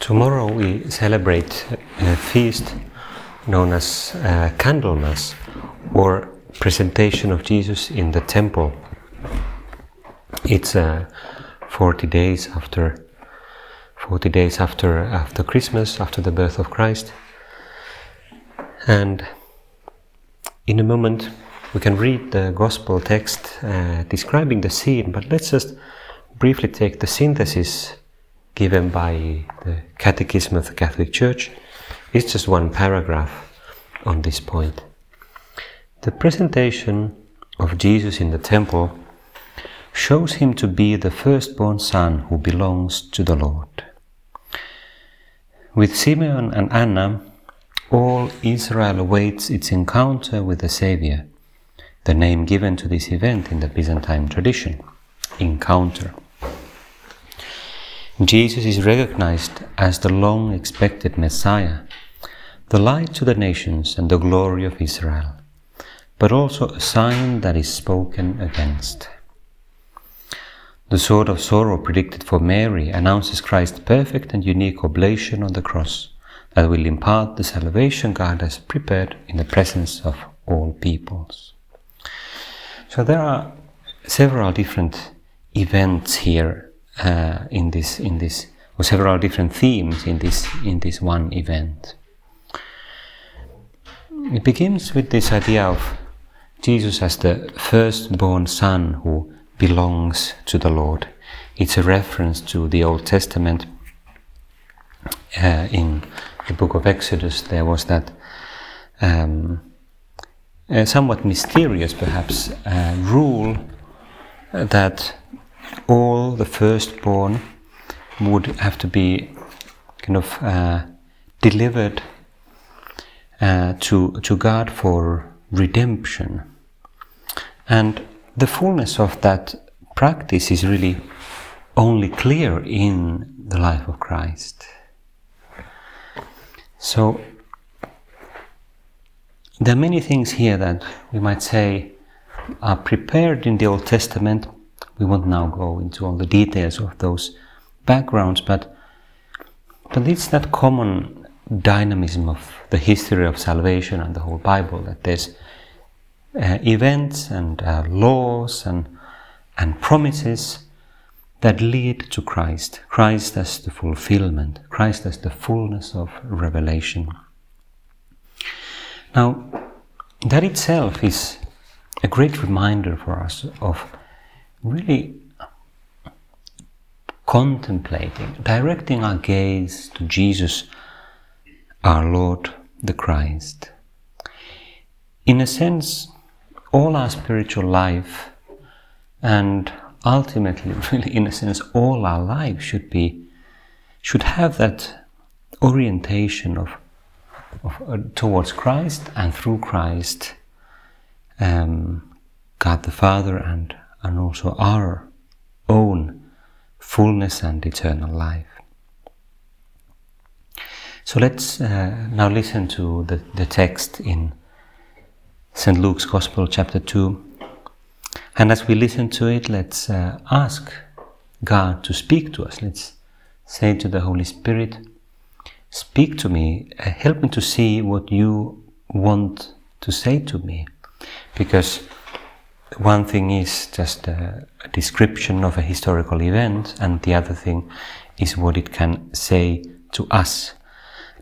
Tomorrow we celebrate a feast known as Candlemas, or Presentation of Jesus in the Temple. It's 40 days after Christmas, after the birth of Christ. And in a moment we can read the Gospel text describing the scene, but let's just briefly take the synthesis given by the Catechism of the Catholic Church. It's just one paragraph on this point. The presentation of Jesus in the temple shows him to be the firstborn son who belongs to the Lord. With Simeon and Anna, all Israel awaits its encounter with the Savior, the name given to this event in the Byzantine tradition, encounter. Jesus is recognized as the long-expected Messiah, the light to the nations and the glory of Israel, but also a sign that is spoken against. The sword of sorrow predicted for Mary announces Christ's perfect and unique oblation on the cross that will impart the salvation God has prepared in the presence of all peoples. So there are several different events here. Or several different themes in this one event. It begins with this idea of Jesus as the firstborn son who belongs to the Lord. It's a reference to the Old Testament. In the book of Exodus there was that somewhat mysterious perhaps rule that all the firstborn would have to be kind of delivered to God for redemption. And the fullness of that practice is really only clear in the life of Christ. So there are many things here that we might say are prepared in the Old Testament. We won't now go into all the details of those backgrounds, but it's that common dynamism of the history of salvation and the whole Bible, that there's events and laws and promises that lead to Christ. Christ as the fulfillment, Christ as the fullness of revelation. Now, that itself is a great reminder for us of really contemplating, directing our gaze to Jesus, our Lord, the Christ. In a sense, all our spiritual life, and ultimately, really, in a sense, all our life should have that orientation of towards Christ, and through Christ, God the Father, and also our own fullness and eternal life. So let's now listen to the text in St. Luke's Gospel, chapter 2. And as we listen to it, let's ask God to speak to us. Let's say to the Holy Spirit, speak to me, help me to see what you want to say to me. Because one thing is just a description of a historical event, and the other thing is what it can say to us.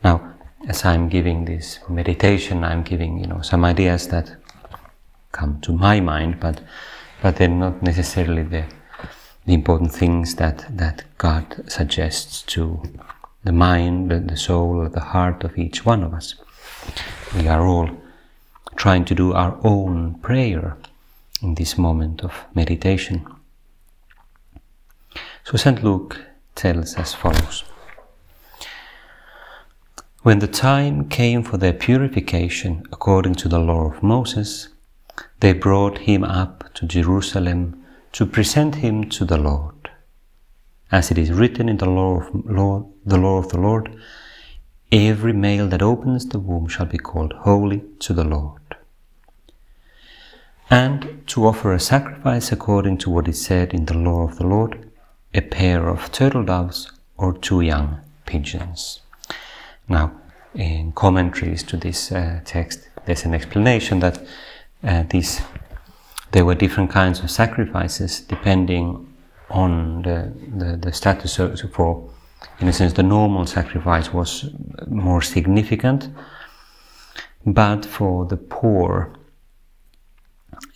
Now, as I'm giving this meditation, I'm giving some ideas that come to my mind, but they're not necessarily the important things that God suggests to the mind, the soul, or the heart of each one of us. We are all trying to do our own prayer in this moment of meditation. So St. Luke tells as follows. When the time came for their purification according to the law of Moses, they brought him up to Jerusalem to present him to the Lord. As it is written in the law of the Lord, every male that opens the womb shall be called holy to the Lord. And to offer a sacrifice according to what is said in the law of the Lord, a pair of turtle doves or two young pigeons. Now, in commentaries to this text, there's an explanation that there were different kinds of sacrifices depending on the status. So, in a sense, the normal sacrifice was more significant, but for the poor,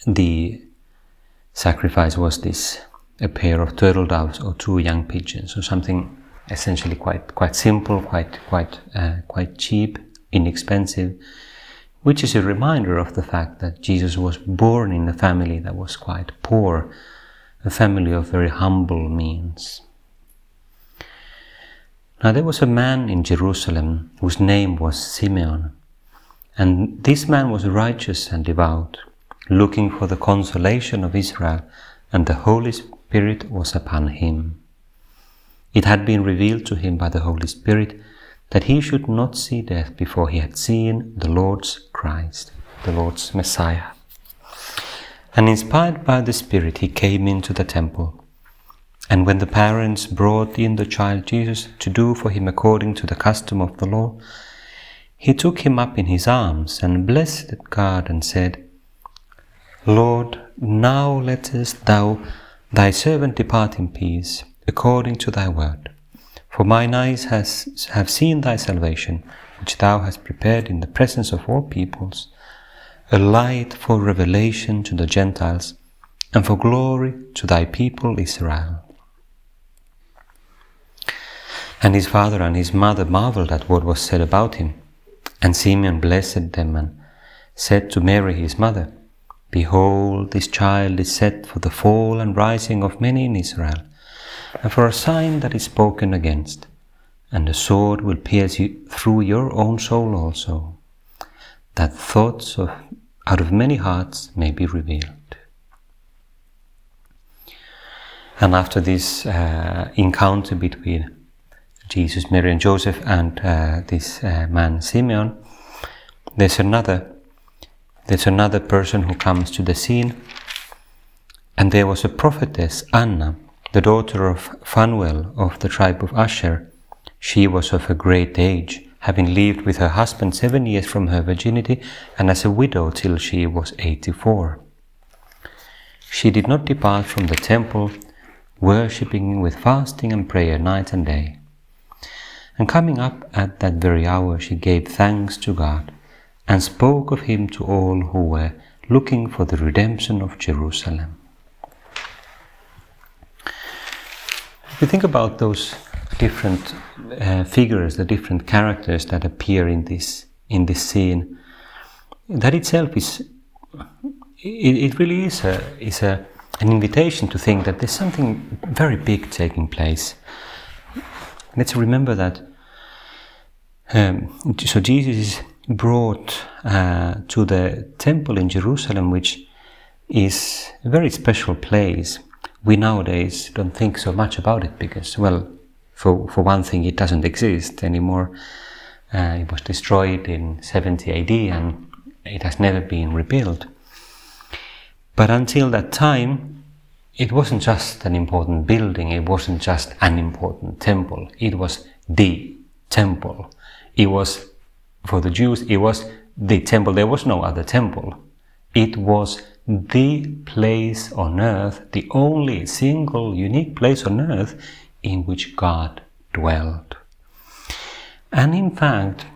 the sacrifice was this, a pair of turtle doves or two young pigeons, so something essentially quite simple, quite cheap, inexpensive, which is a reminder of the fact that Jesus was born in a family that was quite poor, a family of very humble means. Now there was a man in Jerusalem whose name was Simeon, and this man was righteous and devout, looking for the consolation of Israel, and the Holy Spirit was upon him. It had been revealed to him by the Holy Spirit that he should not see death before he had seen the Lord's Christ, the Lord's Messiah. And inspired by the Spirit, he came into the temple. And when the parents brought in the child Jesus to do for him according to the custom of the law, he took him up in his arms and blessed God and said, Lord, now lettest thou thy servant depart in peace, according to thy word. For mine eyes have seen thy salvation, which thou hast prepared in the presence of all peoples, a light for revelation to the Gentiles, and for glory to thy people Israel. And his father and his mother marveled at what was said about him. And Simeon blessed them and said to Mary his mother, Behold, this child is set for the fall and rising of many in Israel, and for a sign that is spoken against, and the sword will pierce you through your own soul also, that thoughts out of many hearts may be revealed. And after this encounter between Jesus, Mary and Joseph and this man Simeon, there's another person who comes to the scene, and there was a prophetess, Anna, the daughter of Phanuel of the tribe of Asher. She was of a great age, having lived with her husband 7 years from her virginity, and as a widow till she was 84. She did not depart from the temple, worshipping with fasting and prayer night and day. And coming up at that very hour, she gave thanks to God, and spoke of him to all who were looking for the redemption of Jerusalem. If you think about those different figures, the different characters that appear in this scene, that itself is really an invitation to think that there's something very big taking place. Let's remember that. So Jesus is brought to the temple in Jerusalem, which is a very special place. We nowadays don't think so much about it because, well, for one thing, it doesn't exist anymore. It was destroyed in 70 AD and it has never been rebuilt. But until that time, it wasn't just an important building, it wasn't just an important temple, it was the temple. It was, for the Jews, it was the temple. There was no other temple. It was the place on earth, the only single unique place on earth in which God dwelled. And in fact,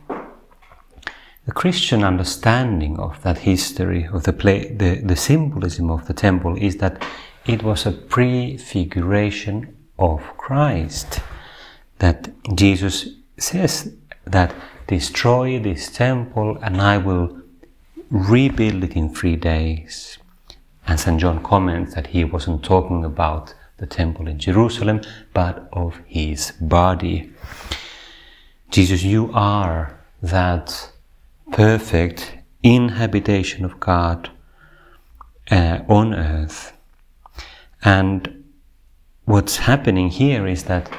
the Christian understanding of that history, of the symbolism of the temple, is that it was a prefiguration of Christ. That Jesus says that, destroy this temple and I will rebuild it in 3 days. And St. John comments that he wasn't talking about the temple in Jerusalem, but of his body. Jesus, you are that perfect inhabitation of God on earth. And what's happening here is that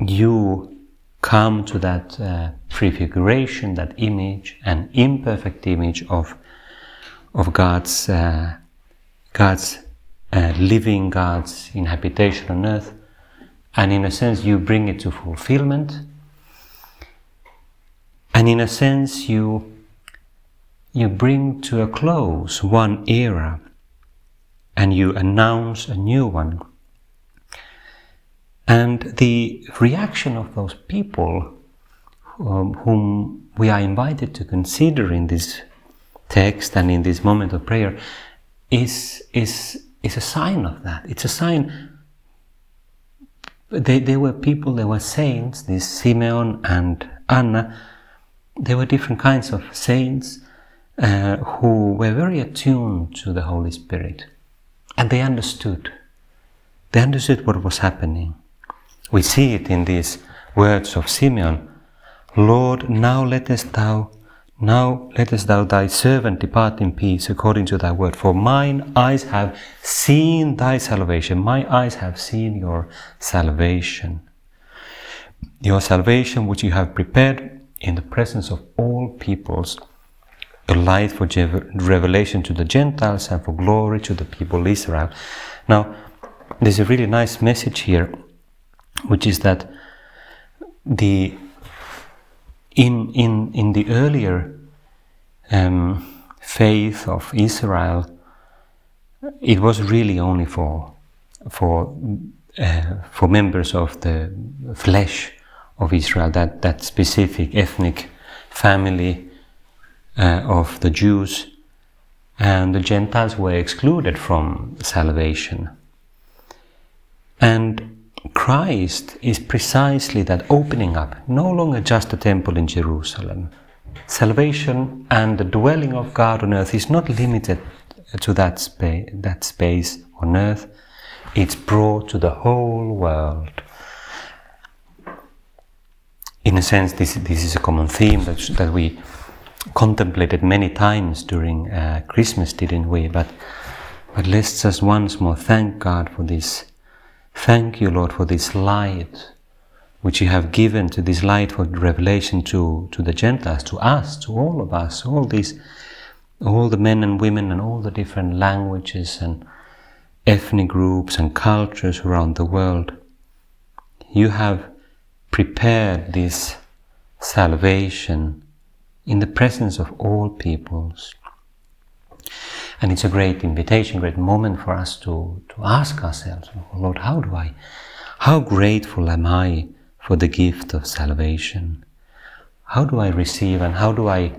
you come to that prefiguration, that image, an imperfect image of God's living, God's inhabitation on earth, and in a sense you bring it to fulfillment, and in a sense you bring to a close one era and you announce a new one. And the reaction of those people whom we are invited to consider in this text and in this moment of prayer is a sign of that. It's a sign. They were people, they were saints, this Simeon and Anna. They were different kinds of saints who were very attuned to the Holy Spirit. And they understood. They understood what was happening. We see it in these words of Simeon. Lord, now lettest thou thy servant depart in peace according to thy word. For mine eyes have seen thy salvation. My eyes have seen your salvation which you have prepared in the presence of all peoples, a light for revelation to the Gentiles and for glory to the people Israel. Now, there's a really nice message here, which is that in the earlier faith of Israel, it was really only for members of the flesh of Israel, that specific ethnic family of the Jews, and the Gentiles were excluded from salvation. And Christ is precisely that opening up, no longer just a temple in Jerusalem. Salvation and the dwelling of God on earth is not limited to that space on earth. It's brought to the whole world. In a sense, this is a common theme that we contemplated many times during Christmas, didn't we? But let's just once more thank God for this. Thank you, Lord, for this light which you have given, to this light for revelation to the Gentiles, to us, to all of us, all the men and women and all the different languages and ethnic groups and cultures around the world. You have prepared this salvation in the presence of all peoples. And it's a great invitation, great moment for us to ask ourselves, oh Lord, how grateful am I for the gift of salvation? How do I receive and how do I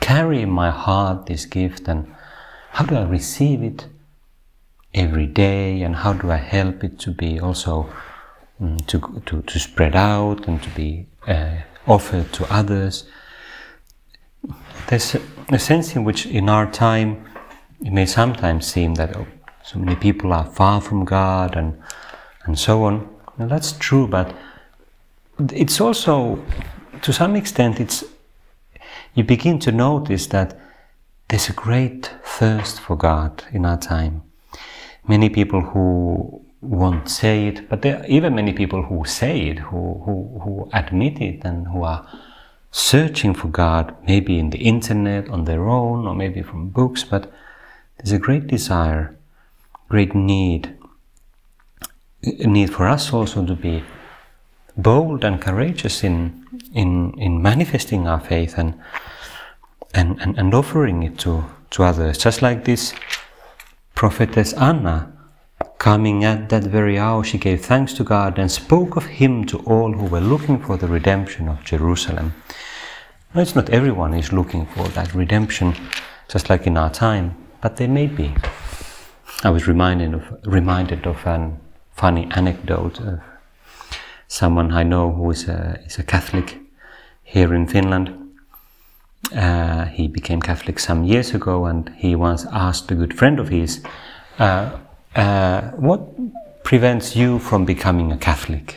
carry in my heart this gift, and how do I receive it every day, and how do I help it to be also to spread out and to be offered to others? There's a sense in which in our time it may sometimes seem that so many people are far from God and so on. And that's true, but it's also, to some extent, you begin to notice that there's a great thirst for God in our time. Many people who won't say it, but there are even many people who say it, who admit it and who are searching for God, maybe in the internet, on their own, or maybe from books, but there's a great desire, great need. A need for us also to be bold and courageous in manifesting our faith and offering it to others. Just like this prophetess Anna, coming at that very hour, she gave thanks to God and spoke of him to all who were looking for the redemption of Jerusalem. No, it's not everyone is looking for that redemption, just like in our time, but they may be. I was reminded of a funny anecdote of someone I know who is a Catholic here in Finland. He became Catholic some years ago, and he once asked a good friend of his what prevents you from becoming a Catholic?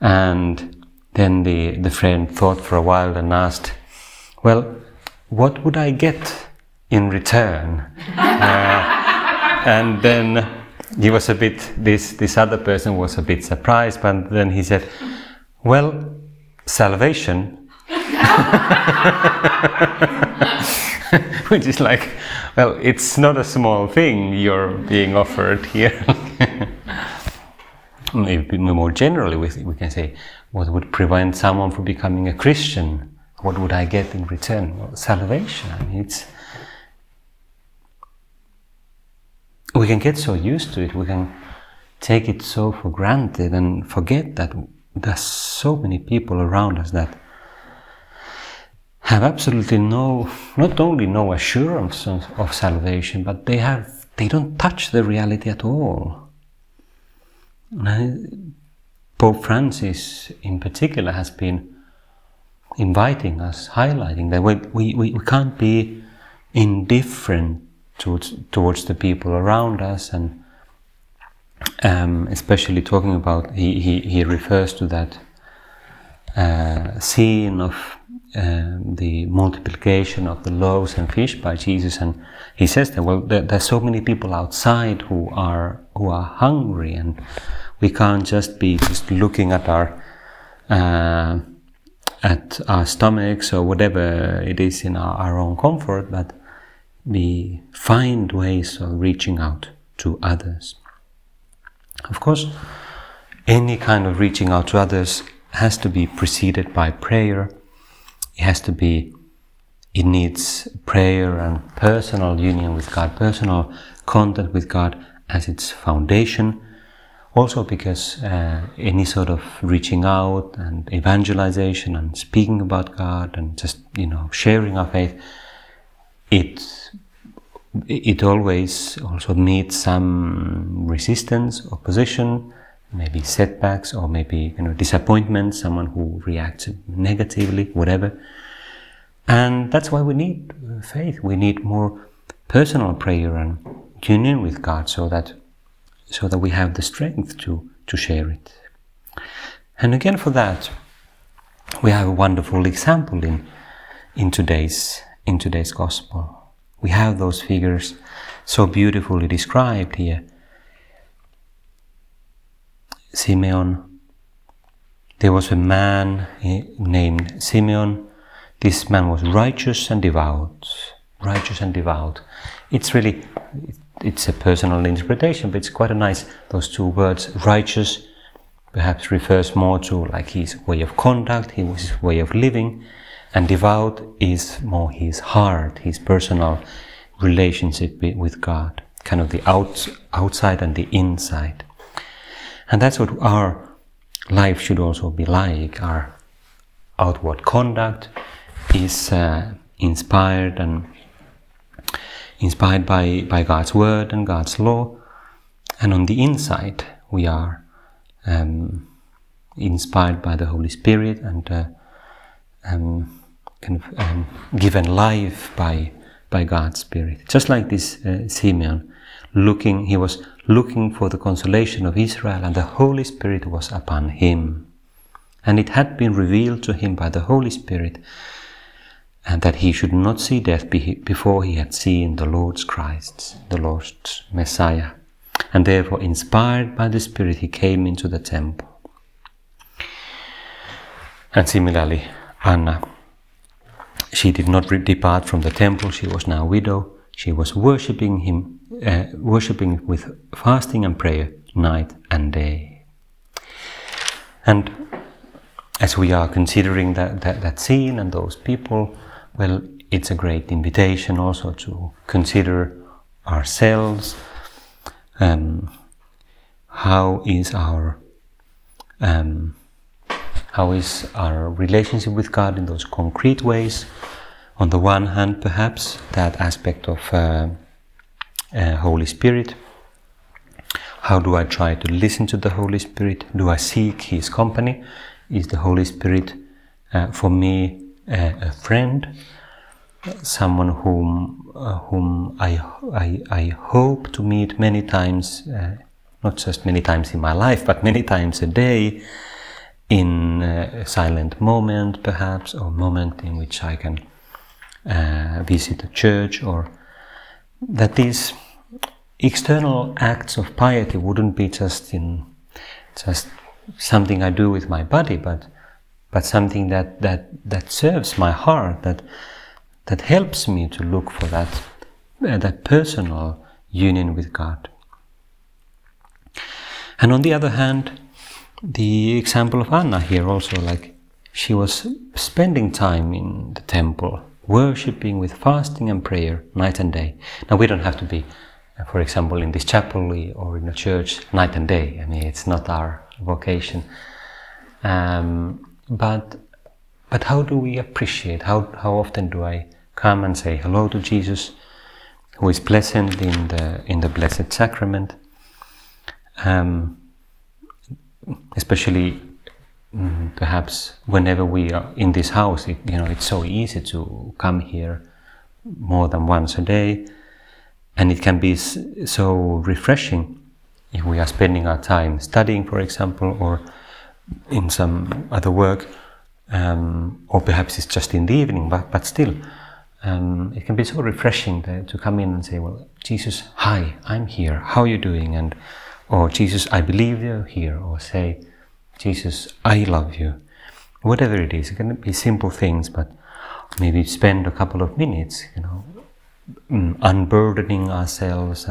And then the friend thought for a while and asked, well, what would I get in return? And then he was a bit, this other person was a bit surprised, but then he said, well, salvation. Which is like, well, it's not a small thing you're being offered here. More generally, we can say, what would prevent someone from becoming a Christian? What would I get in return? Well, salvation. I mean, we can get so used to it, we can take it so for granted and forget that there's so many people around us that have absolutely not only no assurance of salvation, but they don't touch the reality at all. Pope Francis in particular has been inviting us, highlighting that we can't be indifferent towards the people around us, and especially talking about, he refers to that scene of the multiplication of the loaves and fish by Jesus, and he says that, well, there's so many people outside who are hungry, and we can't just be looking at our stomachs or whatever it is in our own comfort, but we find ways of reaching out to others. Of course, any kind of reaching out to others has to be preceded by prayer. It needs prayer and personal union with God, personal contact with God as its foundation. Also because any sort of reaching out and evangelization and speaking about God and just, sharing our faith, it always also meets some resistance, opposition, maybe setbacks, or maybe disappointment, someone who reacts negatively, whatever. And that's why we need faith. We need more personal prayer and union with God, so that we have the strength to share it. And again, for that, we have a wonderful example in today's Gospel. We have those figures so beautifully described here. Simeon. There was a man named Simeon. This man was righteous and devout. It's a personal interpretation, but it's quite a nice, those two words, righteous, perhaps refers more to like his way of conduct, his way of living, and devout is more his heart, his personal relationship with God, kind of the outside and the inside. And that's what our life should also be like. Our outward conduct is inspired by God's word and God's law, and on the inside we are inspired by the Holy Spirit and given life by God's Spirit. Just like this Simeon, he was looking for the consolation of Israel, and the Holy Spirit was upon him, and it had been revealed to him by the Holy Spirit, and that he should not see death before he had seen the Lord's Messiah. And therefore, inspired by the Spirit, he came into the temple. And similarly, Anna, she did not depart from the temple. She was now a widow. She was worshipping him, with fasting and prayer, night and day. And as we are considering that scene and those people, well, it's a great invitation also to consider ourselves. How is our relationship with God in those concrete ways? On the one hand, perhaps that aspect of Holy Spirit. How do I try to listen to the Holy Spirit? Do I seek His company? Is the Holy Spirit for me a friend? someone whom I hope to meet many times, not just many times in my life, but many times a day, in a silent moment perhaps, or moment in which I can visit a church, or that these external acts of piety wouldn't be just something I do with my body, but something that serves my heart, that helps me to look for that personal union with God. And on the other hand, the example of Anna here also, like, she was spending time in the temple, worshipping with fasting and prayer night and day. Now, we don't have to be, for example, in this chapel or in a church night and day. I mean, it's not our vocation. But how do we appreciate? How often do I come and say hello to Jesus, who is pleasant in the Blessed Sacrament? Especially perhaps whenever we are in this house, it's so easy to come here more than once a day, and it can be so refreshing if we are spending our time studying, for example, or in some other work, or perhaps it's just in the evening, but still it can be so refreshing to come in and say, well, Jesus, hi, I'm here, how are you doing? Or Jesus, I believe you're here, or say, Jesus, I love you. Whatever it is, it can be simple things, but maybe spend a couple of minutes, unburdening ourselves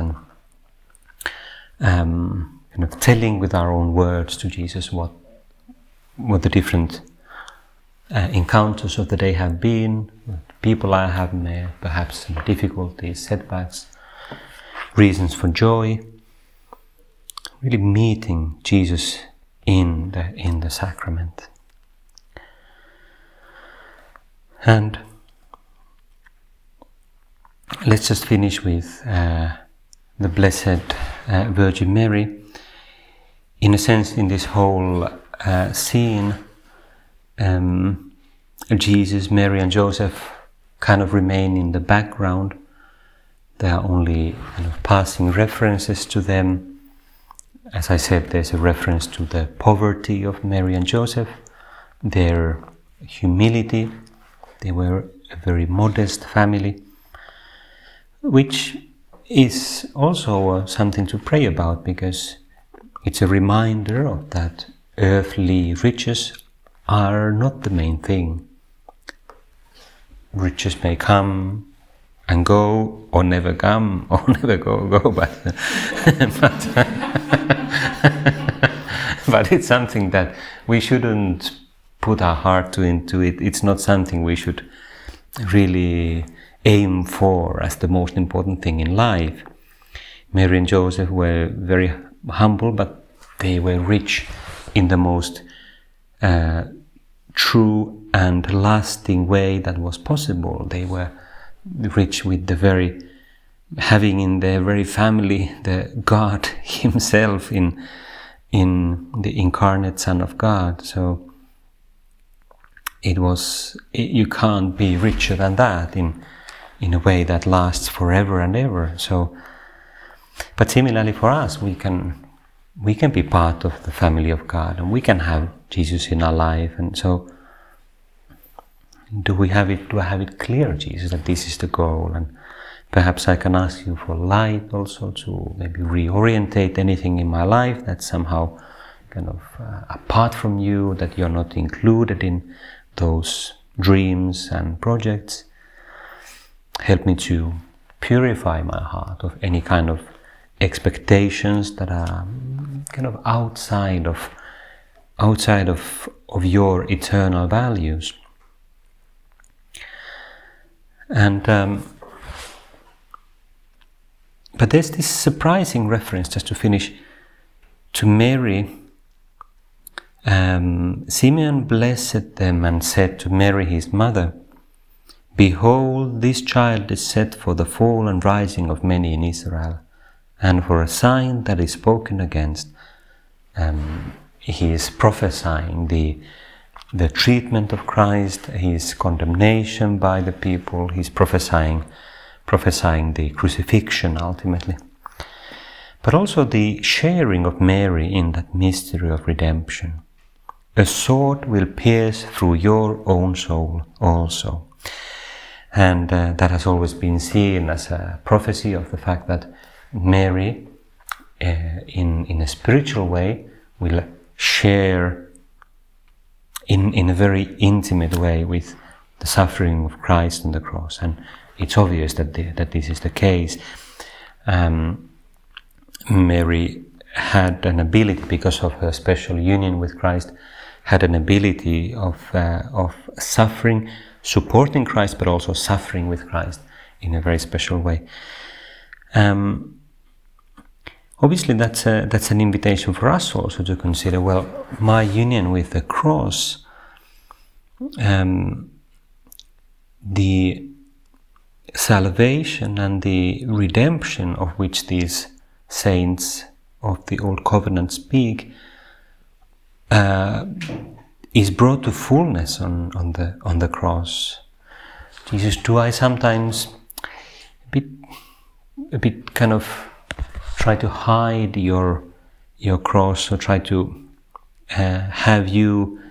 and telling with our own words to Jesus what the different encounters of the day have been, people I have met, perhaps some difficulties, setbacks, reasons for joy. Really meeting Jesus in the sacrament. And let's just finish with the Blessed Virgin Mary. In a sense, in this whole scene, Jesus, Mary and Joseph kind of remain in the background. There are only passing references to them. As I said, there's a reference to the poverty of Mary and Joseph, their humility. They were a very modest family, which is also something to pray about, because it's a reminder of that earthly riches are not the main thing. Riches may come and go, or never come, or never go, but it's something that we shouldn't put our heart into it. It's not something we should really aim for as the most important thing in life. Mary and Joseph were very humble, but they were rich in the most true and lasting way that was possible. They were rich with the very having in their very family the God Himself in the incarnate Son of God. So you can't be richer than that in a way that lasts forever and ever. So, but similarly for us, we can be part of the family of God, and we can have Jesus in our life. And so, do we have it? Do I have it clear, Jesus, that this is the goal? And perhaps I can ask you for light also to maybe reorientate anything in my life that's somehow kind of apart from you, that you're not included in those dreams and projects. Help me to purify my heart of any kind of expectations that are kind of outside of your eternal values. And but there's this surprising reference, just to finish, to Mary. Simeon blessed them and said to Mary his mother, "Behold, this child is set for the fall and rising of many in Israel, and for a sign that is spoken against." He is prophesying the the treatment of Christ, his condemnation by the people, his prophesying the crucifixion ultimately, but also the sharing of Mary in that mystery of redemption. A sword will pierce through your own soul also. And that has always been seen as a prophecy of the fact that Mary, in a spiritual way, will share in a very intimate way with the suffering of Christ on the cross. And it's obvious that that this is the case. Mary had an ability, because of her special union with Christ, had an ability of suffering, supporting Christ, but also suffering with Christ in a very special way. Obviously, that's an invitation for us also to consider, well, my union with the cross, the salvation and the redemption of which these saints of the Old Covenant speak, is brought to fullness on the cross. Jesus, do I sometimes a bit kind of try to hide your cross, or try to have you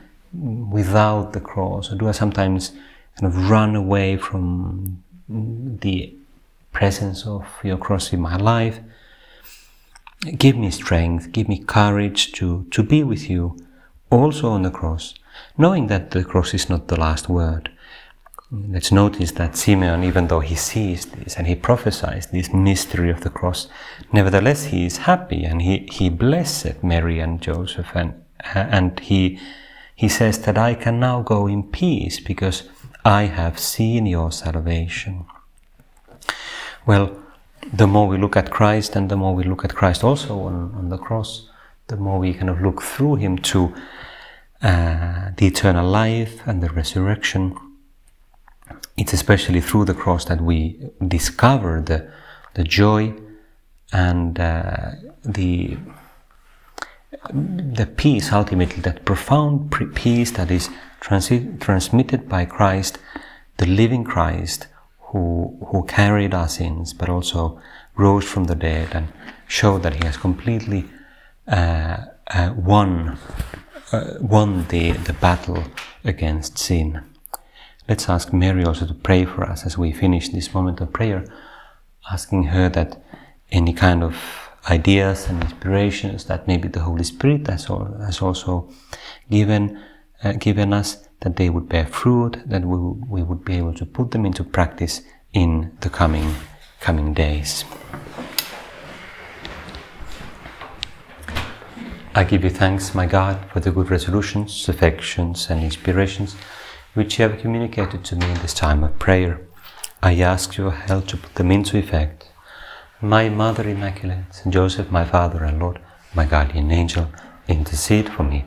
without the cross, or do I sometimes kind of run away from the presence of your cross in my life? Give me strength, give me courage to be with you also on the cross, knowing that the cross is not the last word. Let's notice that Simeon, even though he sees this and he prophesies this mystery of the cross, nevertheless he is happy, and he blessed Mary and Joseph, and he says that I can now go in peace because I have seen your salvation. Well, the more we look at Christ, and the more we look at Christ also on the cross, the more we kind of look through him to the eternal life and the resurrection. It's especially through the cross that we discover the joy and the peace, ultimately, that profound peace that is transmitted by Christ, the living Christ, who carried our sins, but also rose from the dead and showed that he has completely won the battle against sin. Let's ask Mary also to pray for us as we finish this moment of prayer, asking her that any kind of ideas and inspirations that maybe the Holy Spirit has also given us, that they would bear fruit, that we would be able to put them into practice in the coming days. I give you thanks, my God, for the good resolutions, affections and inspirations which you have communicated to me in this time of prayer. I ask your help to put them into effect. My Mother Immaculate, Saint Joseph, my Father and Lord, my Guardian Angel, intercede for me.